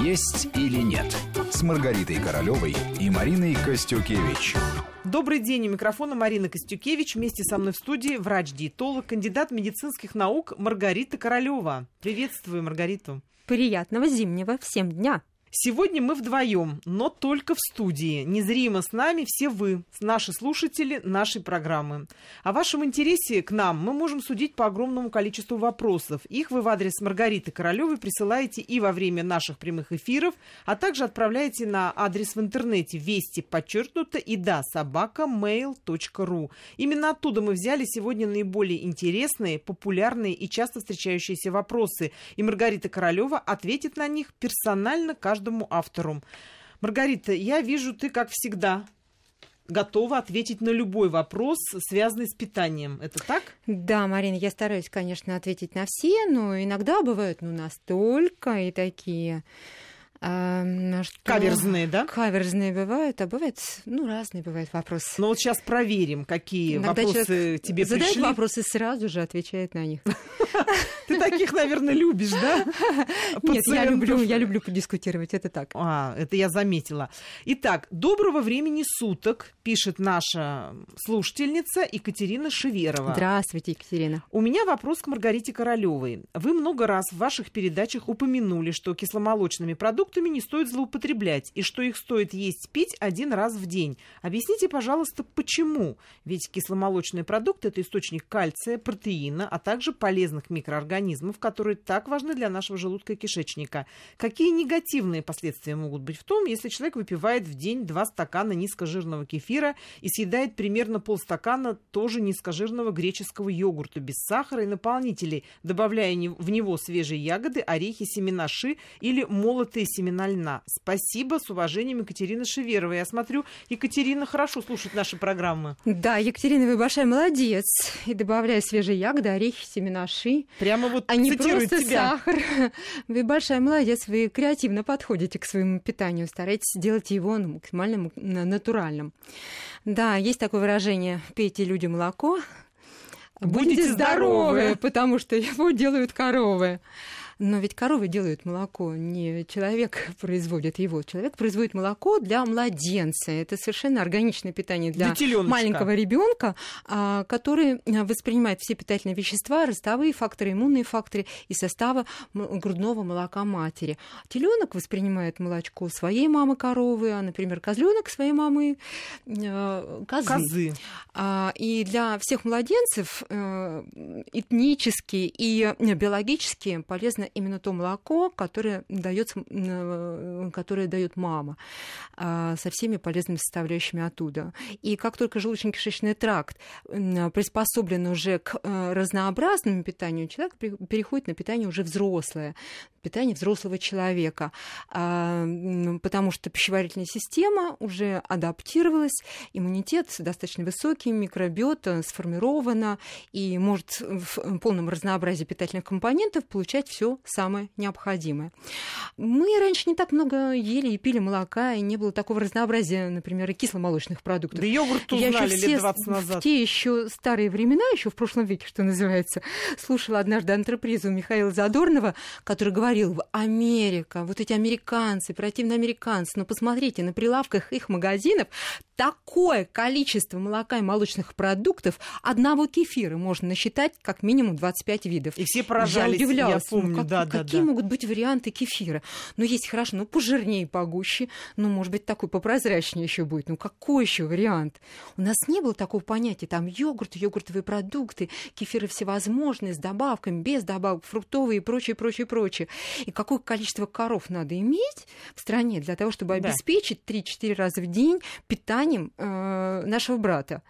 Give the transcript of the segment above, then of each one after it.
«Есть или нет» с Маргаритой Королевой и Мариной Костюкевич. Добрый день. У микрофона Марина Костюкевич. Вместе со мной в студии врач-диетолог, кандидат медицинских наук Маргарита Королева. Приветствую, Маргариту. Приятного зимнего всем дня. Сегодня мы вдвоем, но только в студии. Незримо с нами все вы, наши слушатели нашей программы. О вашем интересе к нам мы можем судить по огромному количеству вопросов. Их вы в адрес Маргариты Королевой присылаете и во время наших прямых эфиров, а также отправляете на адрес в интернете вести_ida@mail.ru. Именно оттуда мы взяли сегодня наиболее интересные, популярные и часто встречающиеся вопросы. И Маргарита Королева ответит на них персонально каждому автору. Маргарита, я вижу, ты, как всегда, готова ответить на любой вопрос, связанный с питанием. Это так? Да, Марина, я стараюсь, конечно, ответить на все, но иногда бывают настолько и такие... каверзные, да? Каверзные бывают, а бывают, разные бывают вопросы. Но вот сейчас проверим, какие иногда вопросы тебе пришли. Задает вопросы, сразу же отвечает на них. Ты таких, наверное, любишь, да? Нет, я люблю подискутировать, это так. Это я заметила. Итак, доброго времени суток, пишет наша слушательница Екатерина Шиверова. Здравствуйте, Екатерина. У меня вопрос к Маргарите Королевой. Вы много раз в ваших передачах упомянули, что кисломолочными продуктами не стоит злоупотреблять, и что их стоит есть-пить один раз в день. Объясните, пожалуйста, почему? Ведь кисломолочные продукты – это источник кальция, протеина, а также полезных микроорганизмов, которые так важны для нашего желудка и кишечника. Какие негативные последствия могут быть в том, если человек выпивает в день 2 стакана низкожирного кефира и съедает примерно полстакана тоже низкожирного греческого йогурта без сахара и наполнителей, добавляя в него свежие ягоды, орехи, семена ши или молотые семена льна. Спасибо, с уважением, Екатерина Шиверова. Я смотрю, Екатерина хорошо слушает наши программы. Да, Екатерина, вы большая молодец. И добавляя свежие ягоды, орехи, семена ши. Прямо вот цитирует тебя. А не просто сахар. Вы большая молодец. Вы креативно подходите к своему питанию. Старайтесь делать его максимально натуральным. Да, есть такое выражение «пейте, люди, молоко». Будете здоровы, потому что его делают коровы. Но ведь коровы делают молоко, не человек производит его. Человек производит молоко для младенца. Это совершенно органичное питание для маленького ребенка, который воспринимает все питательные вещества, ростовые факторы, иммунные факторы из состава грудного молока матери. Теленок воспринимает молочко своей мамы коровы, а, например, козленок своей мамы козы. И для всех младенцев этнически и биологически полезно именно то молоко, которое даёт мама со всеми полезными составляющими оттуда. И как только желудочно-кишечный тракт приспособлен уже к разнообразному питанию, человек переходит на питание уже взрослое, питание взрослого человека, потому что пищеварительная система уже адаптировалась, иммунитет достаточно высокий, микробиота сформирована и может в полном разнообразии питательных компонентов получать все самое необходимое. Мы раньше не так много ели и пили молока, и не было такого разнообразия, например, и кисломолочных продуктов. Да йогурт узнали лет 20 назад. В те еще старые времена, еще в прошлом веке, что называется, слушала однажды антрепризу Михаила Задорнова, который говорил: Америка, вот эти американцы, противные американцы, но посмотрите, на прилавках их магазинов такое количество молока и молочных продуктов, одного кефира можно насчитать как минимум 25 видов. И все поражались, я помню. Какие могут быть варианты кефира? Есть хорошо, пожирнее, погуще, может быть, такой попрозрачнее еще будет. Какой еще вариант? У нас не было такого понятия. Там йогурт, йогуртовые продукты, кефиры всевозможные, с добавками, без добавок, фруктовые и прочее, прочее, прочее. И какое количество коров надо иметь в стране для того, чтобы обеспечить 3-4 раза в день питание нашего брата.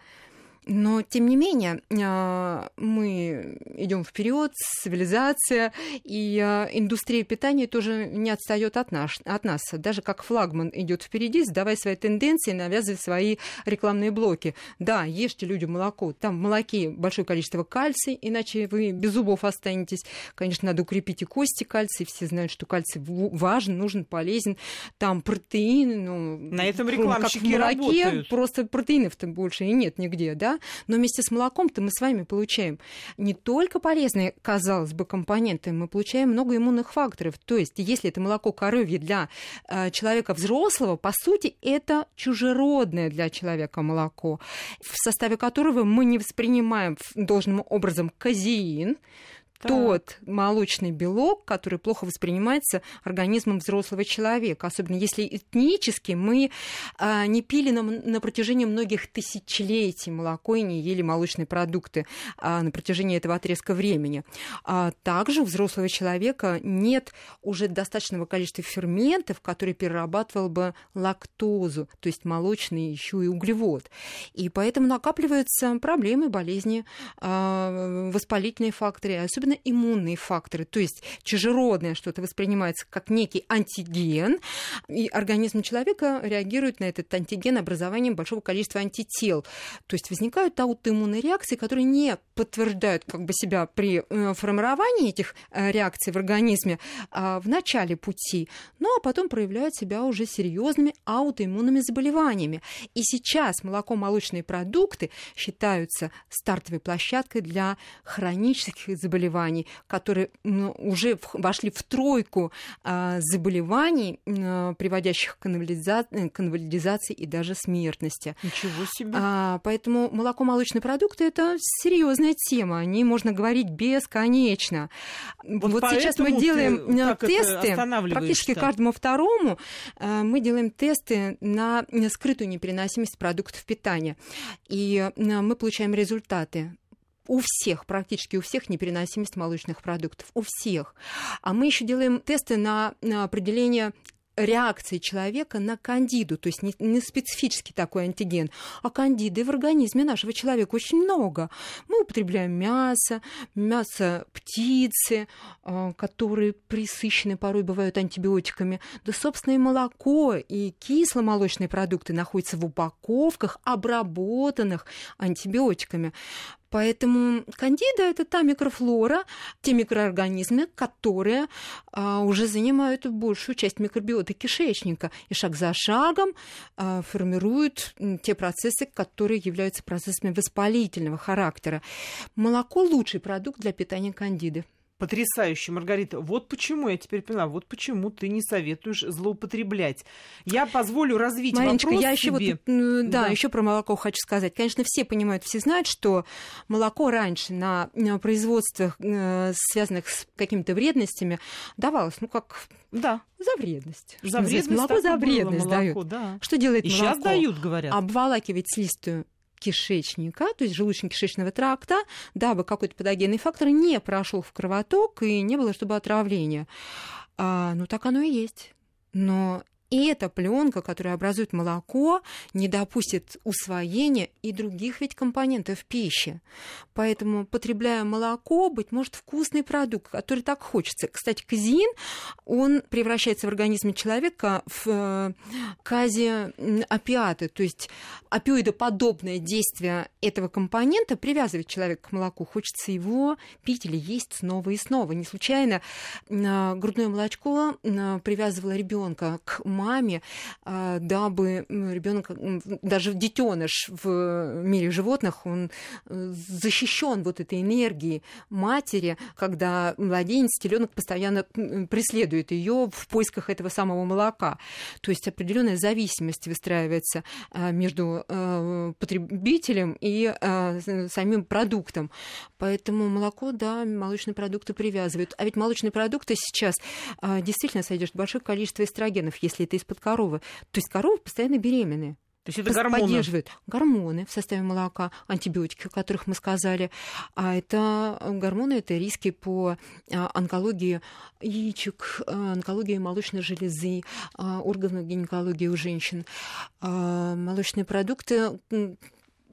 Но, тем не менее, мы идем вперед, цивилизация, и индустрия питания тоже не отстает от нас. Даже как флагман идет впереди, сдавая свои тенденции, навязывая свои рекламные блоки. Да, ешьте, люди, молоко. Там в молоке большое количество кальция, иначе вы без зубов останетесь. Конечно, надо укрепить и кости кальция. Все знают, что кальций важен, нужен, полезен. Там протеины. На этом рекламщики работают. Просто протеинов-то больше и нет нигде, да? да, но вместе с молоком-то мы с вами получаем не только полезные, казалось бы, компоненты, мы получаем много иммунных факторов. То есть, если это молоко коровье для человека взрослого, по сути, это чужеродное для человека молоко, в составе которого мы не воспринимаем должным образом казеин, тот молочный белок, который плохо воспринимается организмом взрослого человека. Особенно если этнически мы не пили на протяжении многих тысячелетий молоко и не ели молочные продукты на протяжении этого отрезка времени. Также у взрослого человека нет уже достаточного количества ферментов, которые перерабатывал бы лактозу, то есть молочный еще и углевод. И поэтому накапливаются проблемы, болезни, воспалительные факторы, особенно иммунные факторы, то есть чужеродное что-то воспринимается как некий антиген, и организм человека реагирует на этот антиген образованием большого количества антител. То есть возникают аутоиммунные реакции, которые не подтверждают как бы себя при формировании этих реакций в организме в начале пути, ну а потом проявляют себя уже серьезными аутоиммунными заболеваниями. И сейчас молоко-молочные продукты считаются стартовой площадкой для хронических заболеваний, которые уже вошли в тройку заболеваний, приводящих к инвалидизации и даже смертности. Ничего себе! Поэтому молоко-молочные продукты – это серьезная тема, о ней можно говорить бесконечно. Вот сейчас мы делаем тесты, практически каждому второму мы делаем тесты на скрытую непереносимость продуктов питания. И мы получаем результаты. У всех, практически у всех, непереносимость молочных продуктов. У всех. А мы еще делаем тесты на определение реакции человека на кандиду, то есть не специфический такой антиген, а кандиды в организме нашего человека очень много. Мы употребляем мясо птицы, которые пресыщены порой бывают антибиотиками, да, собственно, и молоко, и кисломолочные продукты находятся в упаковках, обработанных антибиотиками. Поэтому кандида – это та микрофлора, те микроорганизмы, которые уже занимают большую часть микробиота кишечника и шаг за шагом формируют те процессы, которые являются процессами воспалительного характера. Молоко – лучший продукт для питания кандиды. Потрясающе, Маргарита. Вот почему, я теперь поняла, вот почему ты не советуешь злоупотреблять. Я позволю развить Мариночка, вопрос я себе. Еще про молоко хочу сказать. Конечно, все понимают, все знают, что молоко раньше на производствах, связанных с какими-то вредностями, давалось, за вредность. За вредность молоко за вредность дают. Да. Что делает молоко? Сейчас дают, говорят. Обволакивает слизистую кишечника, то есть желудочно-кишечного тракта, дабы какой-то патогенный фактор не прошел в кровоток и не было чтобы отравления. Так оно и есть. Но и эта пленка, которая образует молоко, не допустит усвоения и других ведь компонентов пищи. Поэтому, потребляя молоко, быть может, вкусный продукт, который так хочется. Кстати, казеин, он превращается в организме человека в казеопиаты, то есть опиоидоподобное действие этого компонента привязывает человека к молоку. Хочется его пить или есть снова и снова. Не случайно грудное молочко привязывало ребенка к маме, дабы ребенок, даже детеныш в мире животных, он защищен вот этой энергией матери, когда младенец, теленок постоянно преследует ее в поисках этого самого молока. То есть определенная зависимость выстраивается между потребителем и самим продуктом. Поэтому молоко, молочные продукты привязывают. А ведь молочные продукты сейчас действительно содержат большое количество эстрогенов, если это из-под коровы. То есть коровы постоянно беременные. То есть это гормоны? Поддерживают гормоны в составе молока, антибиотики, о которых мы сказали. А это гормоны, это риски по онкологии яичек, онкологии молочной железы, органов гинекологии у женщин. Молочные продукты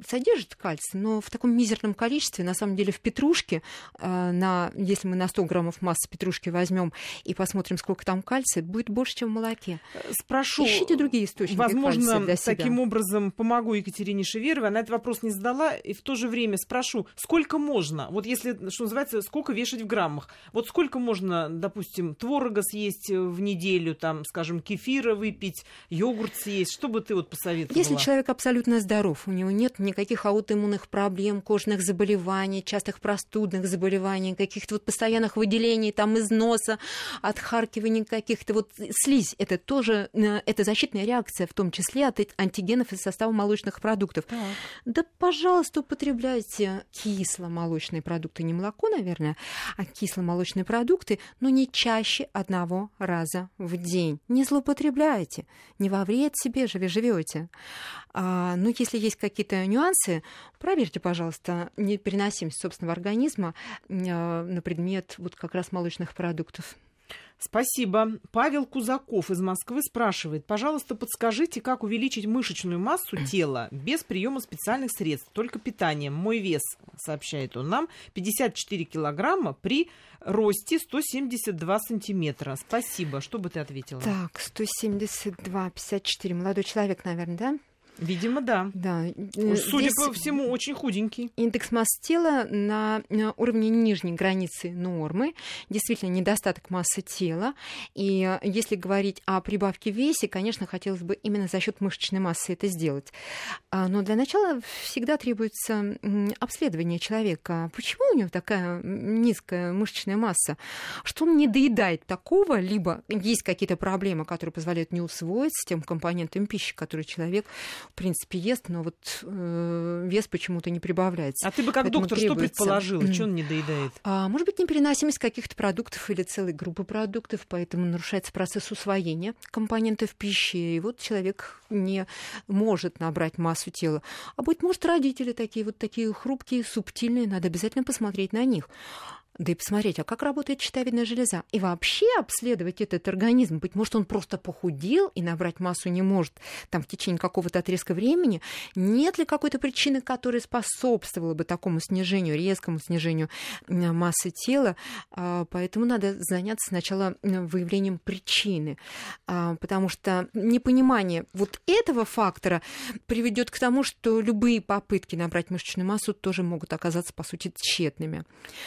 содержит кальций, но в таком мизерном количестве, на самом деле в петрушке, если мы на 100 граммов массы петрушки возьмем и посмотрим, сколько там кальция, будет больше, чем в молоке. Спрошу, ищите другие источники кальция для себя. Таким образом помогу Екатерине Шиверовой, она этот вопрос не задала, и в то же время спрошу, сколько можно, вот если, что называется, сколько вешать в граммах, вот сколько можно, допустим, творога съесть в неделю, там, скажем, кефира выпить, йогурт съесть, что бы ты вот посоветовала? Если человек абсолютно здоров, у него нет никаких аутоиммунных проблем, кожных заболеваний, частых простудных заболеваний, каких-то вот постоянных выделений там из носа, отхаркиваний каких-то. Вот слизь — это тоже это защитная реакция, в том числе от антигенов из состава молочных продуктов. Так. Да, пожалуйста, употребляйте кисломолочные продукты, не молоко, наверное, а кисломолочные продукты, но не чаще одного раза в день. Не злоупотребляйте, не во вред себе же вы живете. Но если есть какие-то нюансы, проверьте, пожалуйста, непереносимость собственного организма на предмет вот как раз молочных продуктов. Спасибо. Павел Кузаков из Москвы спрашивает: пожалуйста, подскажите, как увеличить мышечную массу тела без приема специальных средств, только питанием. Мой вес, сообщает он нам, 54 килограмма при росте 172 сантиметра. Спасибо. Что бы ты ответила? Так, 172, 54. Молодой человек, наверное, да? Видимо, да. Да. Судя по всему, очень худенький. Индекс массы тела на уровне нижней границы нормы. Действительно, недостаток массы тела. И если говорить о прибавке в весе, конечно, хотелось бы именно за счет мышечной массы это сделать. Но для начала всегда требуется обследование человека. Почему у него такая низкая мышечная масса? Что он не доедает такого? Либо есть какие-то проблемы, которые позволяют не усвоиться тем компонентам пищи, которые человек... в принципе, ест, но вот вес почему-то не прибавляется. А ты бы как поэтому доктор требуется... что предположила? Что он не доедает? Может быть, непереносимость каких-то продуктов или целой группы продуктов, поэтому нарушается процесс усвоения компонентов пищи, и вот человек не может набрать массу тела. А быть может, родители такие вот такие хрупкие, субтильные, надо обязательно посмотреть на них. Да и посмотреть, а как работает щитовидная железа. И вообще обследовать этот организм. Быть может, он просто похудел и набрать массу не может там в течение какого-то отрезка времени. Нет ли какой-то причины, которая способствовала бы такому снижению, резкому снижению массы тела? Поэтому надо заняться сначала выявлением причины. Потому что непонимание вот этого фактора приведет к тому, что любые попытки набрать мышечную массу тоже могут оказаться, по сути, тщетными.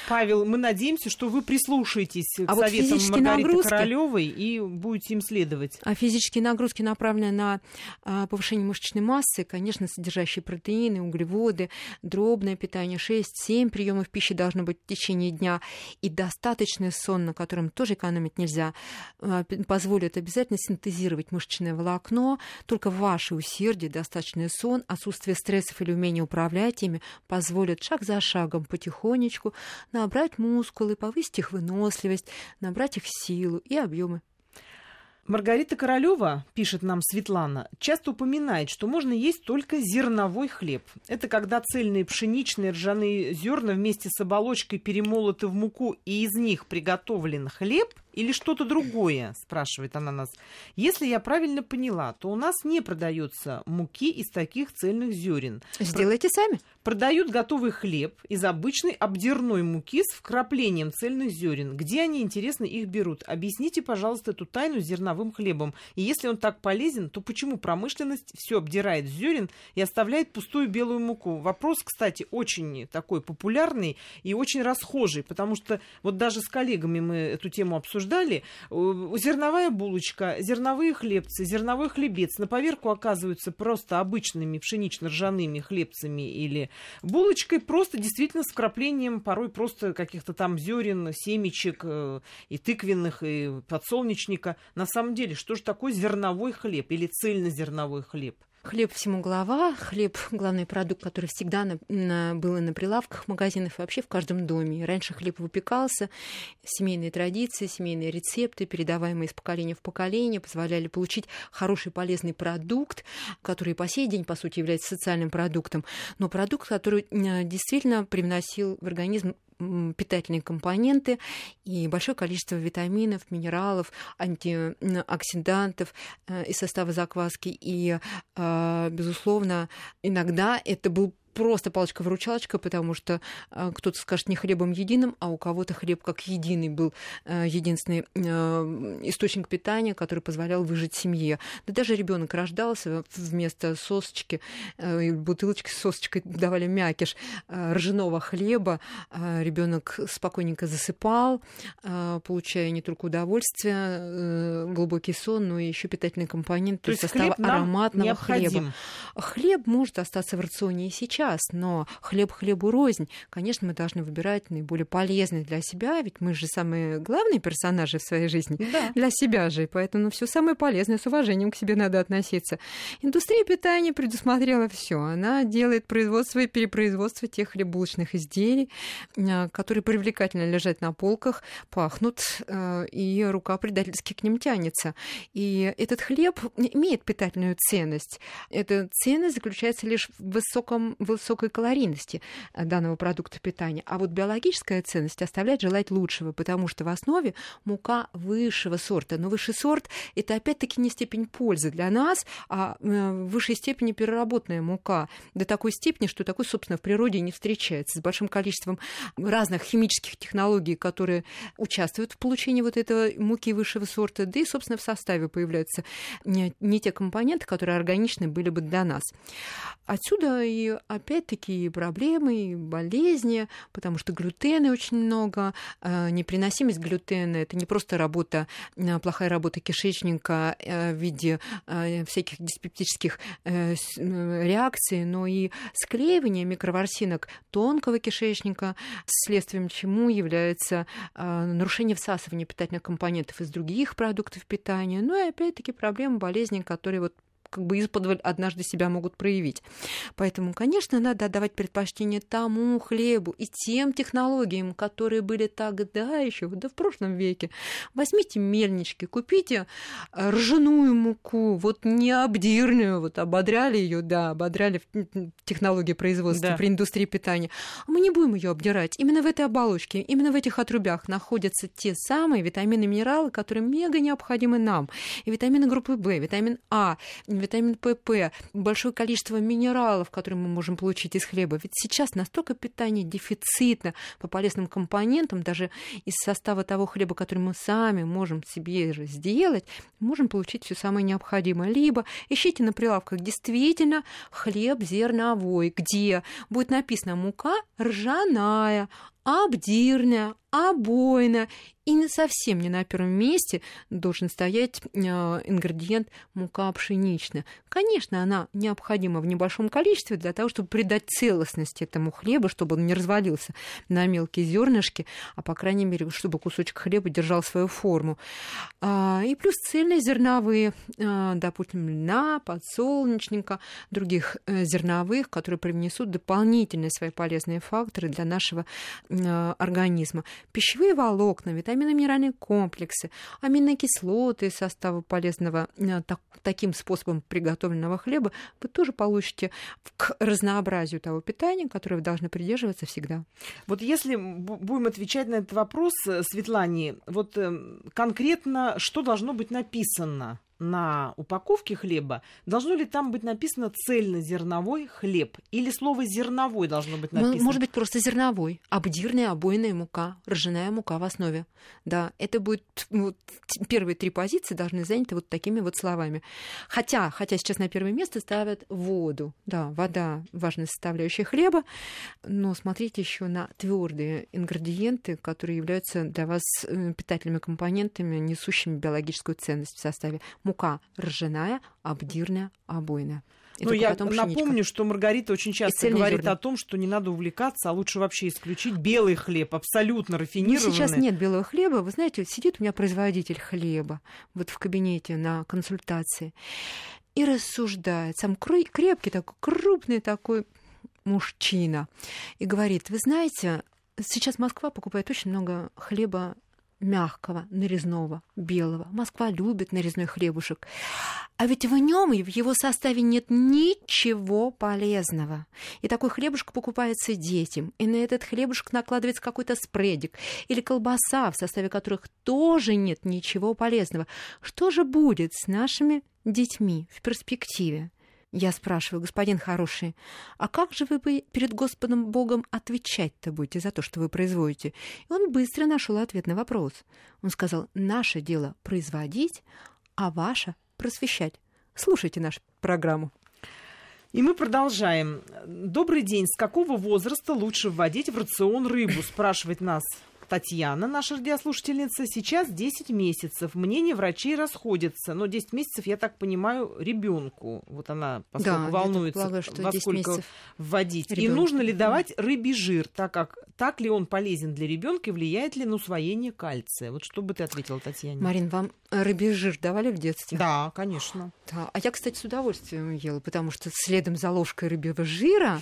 Павел, мы надеемся, что вы прислушаетесь к советам Маргариты Королевой и будете им следовать. А физические нагрузки, направленные на повышение мышечной массы, конечно, содержащие протеины, углеводы, дробное питание, 6-7 приемов пищи должно быть в течение дня, и достаточный сон, на котором тоже экономить нельзя, позволит обязательно синтезировать мышечное волокно. Только ваше усердие, достаточный сон, отсутствие стрессов или умение управлять ими позволят шаг за шагом потихонечку набрать мускулы, повысить их выносливость, набрать их силу и объемы. Маргарита Королева, пишет нам Светлана, часто упоминает, что можно есть только зерновой хлеб. Это когда цельные пшеничные ржаные зерна вместе с оболочкой перемолоты в муку, и из них приготовлен хлеб или что-то другое, спрашивает она нас. Если я правильно поняла, то у нас не продается муки из таких цельных зерен. Сделайте сами. Продают готовый хлеб из обычной обдирной муки с вкраплением цельных зерен. Где они, интересно, их берут? Объясните, пожалуйста, эту тайну зерновым хлебом. И если он так полезен, то почему промышленность все обдирает зерен и оставляет пустую белую муку? Вопрос, кстати, очень такой популярный и очень расхожий, потому что вот даже с коллегами мы эту тему обсуждали. Зерновая булочка, зерновые хлебцы, зерновой хлебец на поверку оказываются просто обычными пшенично-ржаными хлебцами или булочкой, просто действительно с вкраплением порой просто каких-то там зерен, семечек, и тыквенных, и подсолнечника. На самом деле, что же такое зерновой хлеб или цельнозерновой хлеб? Хлеб всему голова. Хлеб – главный продукт, который всегда был на прилавках магазинов и вообще в каждом доме. Раньше хлеб выпекался. Семейные традиции, семейные рецепты, передаваемые из поколения в поколение, позволяли получить хороший полезный продукт, который по сей день, по сути, является социальным продуктом. Но продукт, который действительно привносил в организм питательные компоненты и большое количество витаминов, минералов, антиоксидантов из состава закваски. И, безусловно, иногда это был просто палочка-выручалочка, потому что кто-то скажет не хлебом единым, а у кого-то хлеб как единый был единственный источник питания, который позволял выжить семье. Да даже ребенок рождался, вместо сосочки, бутылочки с сосочкой давали мякиш ржаного хлеба, ребенок спокойненько засыпал, получая не только удовольствие, глубокий сон, но и еще питательный компонент, то есть состав ароматного хлеба. Хлеб может остаться в рационе и сейчас, но хлеб хлебу рознь. Конечно, мы должны выбирать наиболее полезный для себя, ведь мы же самые главные персонажи в своей жизни, да, для себя же, поэтому все самое полезное, с уважением к себе надо относиться. Индустрия питания предусмотрела все. Она делает производство и перепроизводство тех хлебобулочных изделий, которые привлекательно лежат на полках, пахнут, и рука предательски к ним тянется. И этот хлеб имеет питательную ценность. Эта ценность заключается лишь в высокой калорийности данного продукта питания. А вот биологическая ценность оставляет желать лучшего, потому что в основе мука высшего сорта. Но высший сорт – это опять-таки не степень пользы для нас, а в высшей степени переработанная мука. До такой степени, что такой, собственно, в природе не встречается. С большим количеством разных химических технологий, которые участвуют в получении вот этой муки высшего сорта, да и, собственно, в составе появляются не те компоненты, которые органичны были бы для нас. Отсюда и, опять-таки, и проблемы, и болезни, потому что глютена очень много, неприносимость глютена – это не просто работа, плохая работа кишечника в виде всяких диспептических реакций, но и склеивание микроворсинок тонкого кишечника, следствием чему является нарушение всасывания питательных компонентов из других продуктов питания, ну и опять-таки проблемы, болезни, которые вот как бы из-под однажды себя могут проявить. Поэтому, конечно, надо отдавать предпочтение тому хлебу и тем технологиям, которые были тогда еще, да в прошлом веке. Возьмите мельнички, купите ржаную муку, вот не обдирную, вот ободряли ее, да, ободряли технологии производства, да, при индустрии питания. Мы не будем ее обдирать. Именно в этой оболочке, именно в этих отрубях находятся те самые витамины и минералы, которые мега необходимы нам. И витамины группы В, витамин А, витамин ПП, большое количество минералов, которые мы можем получить из хлеба. Ведь сейчас настолько питание дефицитно по полезным компонентам, даже из состава того хлеба, который мы сами можем себе же сделать, можем получить все самое необходимое. Либо ищите на прилавках действительно хлеб зерновой, где будет написано мука ржаная, обдирная, обойная. И не совсем не на первом месте должен стоять ингредиент мука пшеничная. Конечно, она необходима в небольшом количестве для того, чтобы придать целостность этому хлебу, чтобы он не развалился на мелкие зернышки, а по крайней мере, чтобы кусочек хлеба держал свою форму. И плюс цельные зерновые, допустим, льна, подсолнечника, других зерновых, которые привнесут дополнительные свои полезные факторы для нашего организма. Пищевые волокна, витаминно-минеральные комплексы, аминокислоты из состава полезного таким способом приготовленного хлеба вы тоже получите к разнообразию того питания, которое вы должны придерживаться всегда. Вот если будем отвечать на этот вопрос, Светлане, вот конкретно что должно быть написано на упаковке хлеба? Должно ли там быть написано цельнозерновой хлеб? Или слово «зерновой» должно быть написано? Может быть, просто «зерновой». Обдирная, обойная мука, ржаная мука в основе. Да, это будет... Вот, первые три позиции должны заняты вот такими вот словами. Хотя сейчас на первое место ставят воду. Да, вода – важная составляющая хлеба. Но смотрите еще на твердые ингредиенты, которые являются для вас питательными компонентами, несущими биологическую ценность в составе. Мука ржаная, обдирная, обойная. Ну, я напомню, что Маргарита очень часто говорит о том, что не надо увлекаться, а лучше вообще исключить белый хлеб, абсолютно рафинированный. Ну, сейчас нет белого хлеба. Вы знаете, сидит у меня производитель хлеба вот в кабинете на консультации и рассуждает. Сам крепкий такой, крупный такой мужчина. И говорит, вы знаете, сейчас Москва покупает очень много хлеба мягкого, нарезного, белого. Москва любит нарезной хлебушек. А ведь в нем и в его составе нет ничего полезного. И такой хлебушек покупается детям. И на этот хлебушек накладывается какой-то спредик или колбаса, в составе которых тоже нет ничего полезного. Что же будет с нашими детьми в перспективе? Я спрашиваю: господин хороший, а как же вы перед Господом Богом отвечать-то будете за то, что вы производите? И он быстро нашел ответ на вопрос. Он сказал: наше дело производить, а ваше просвещать. Слушайте нашу программу. И мы продолжаем. Добрый день. С какого возраста лучше вводить в рацион рыбу? Спрашивает нас Татьяна, наша радиослушательница. Сейчас 10 месяцев. Мнения врачей расходятся. Но 10 месяцев, я так понимаю, ребенку. Вот она, поскольку да, волнуется, полагаю, во сколько вводить. Ребёнку. И нужно ли давать рыбий жир, так ли он полезен для ребенка и влияет ли на усвоение кальция? Вот что бы ты ответила, Татьяне? Марин, вам рыбий жир давали в детстве? Да, конечно. Да. А я, кстати, с удовольствием ела, потому что следом за ложкой рыбьего жира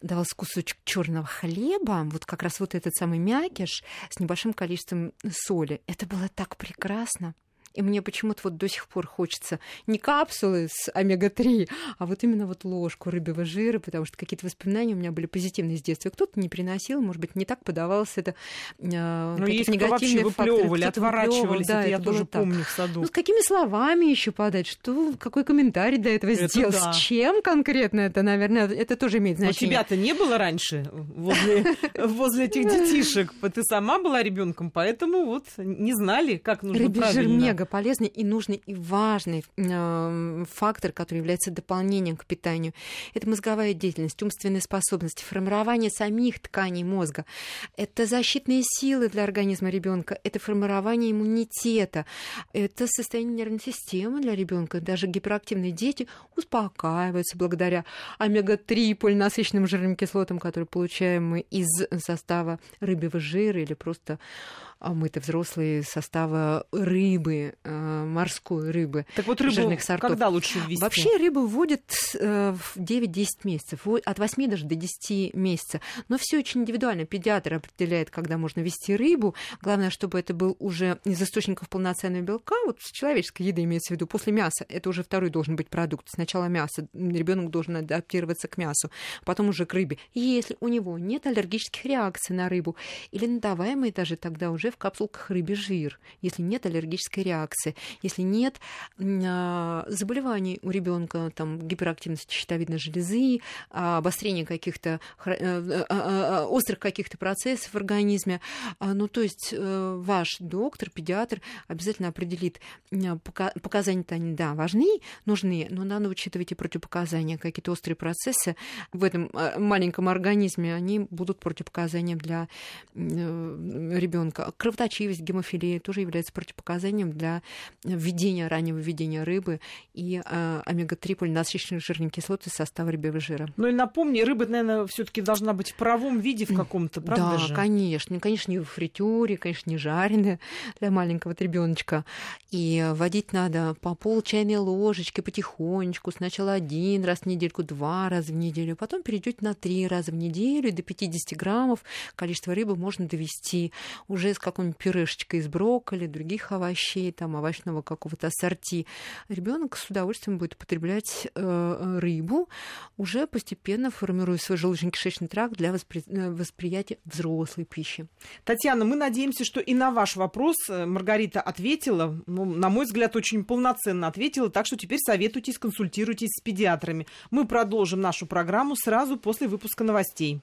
давался кусочек черного хлеба, вот как раз вот этот самый мякиш, с небольшим количеством соли. Это было так прекрасно. И мне почему-то вот до сих пор хочется не капсулы с омега-3, а вот именно вот ложку рыбьего жира, потому что какие-то воспоминания у меня были позитивные с детства. Кто-то не приносил, может быть, не так подавалось это. Ну, если вообще выплёвывали, отворачивались, да, это я тоже помню в саду. Ну, с какими словами еще подать? Что, какой комментарий до этого это сделал? Да. С чем конкретно это, наверное, это тоже имеет значение. Но тебя-то не было раньше возле этих детишек. Ты сама была ребенком, поэтому вот не знали, как нужно правильно. Полезный и нужный и важный фактор, который является дополнением к питанию. Это мозговая деятельность, умственные способности, формирование самих тканей мозга. Это защитные силы для организма ребенка, это формирование иммунитета, это состояние нервной системы для ребенка. Даже гиперактивные дети успокаиваются благодаря омега-3 полинасыщенным жирным кислотам, которые получаем мы из состава рыбьего жира или просто мы-то взрослые состава рыбы, морской рыбы. Так вот, рыбу жирных сортов. Когда лучше ввести? Вообще рыбу вводят в 9-10 месяцев, от 8 даже до 10 месяцев. Но все очень индивидуально. Педиатр определяет, когда можно ввести рыбу. Главное, чтобы это был уже из источников полноценного белка. Вот с человеческой еды имеется в виду. После мяса это уже второй должен быть продукт. Сначала мясо. Ребенок должен адаптироваться к мясу, потом уже к рыбе. И если у него нет аллергических реакций на рыбу или на даваемые даже, тогда уже в капсулках рыбий жир, если нет аллергической реакции, если нет заболеваний у ребенка, там гиперактивности щитовидной железы, обострения каких-то острых каких-то процессов в организме. Ну, то есть ваш доктор, педиатр обязательно определит, показания-то они, да, важны, нужны, но надо учитывать и противопоказания, какие-то острые процессы в этом маленьком организме, они будут противопоказанием для ребенка. Кровоточивость, гемофилия тоже является противопоказанием для введения, раннего введения рыбы и омега-3 полинасыщенных жирных кислот из состава рыбьего жира. Ну и напомни, рыба, наверное, всё-таки должна быть в паровом виде в каком-то, правда да, же? Да, конечно. Конечно, не в фритюре, конечно, не жареная для маленького ребеночка. И вводить надо по пол чайной ложечки потихонечку. Сначала один раз в недельку, два раза в неделю. Потом перейдете на три раза в неделю. И до 50 граммов количество рыбы можно довести уже с какой-нибудь пюрешечкой из брокколи, других овощей, там, овощного какого-то ассорти. Ребенок с удовольствием будет употреблять рыбу, уже постепенно формируя свой желудочно-кишечный тракт для восприятия взрослой пищи. Татьяна, мы надеемся, что и на ваш вопрос Маргарита ответила. Ну, на мой взгляд, очень полноценно ответила. Так что теперь советуйтесь, консультируйтесь с педиатрами. Мы продолжим нашу программу сразу после выпуска новостей.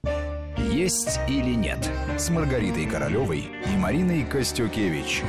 «Есть или нет» с Маргаритой Королевой и Мариной Костюкевич.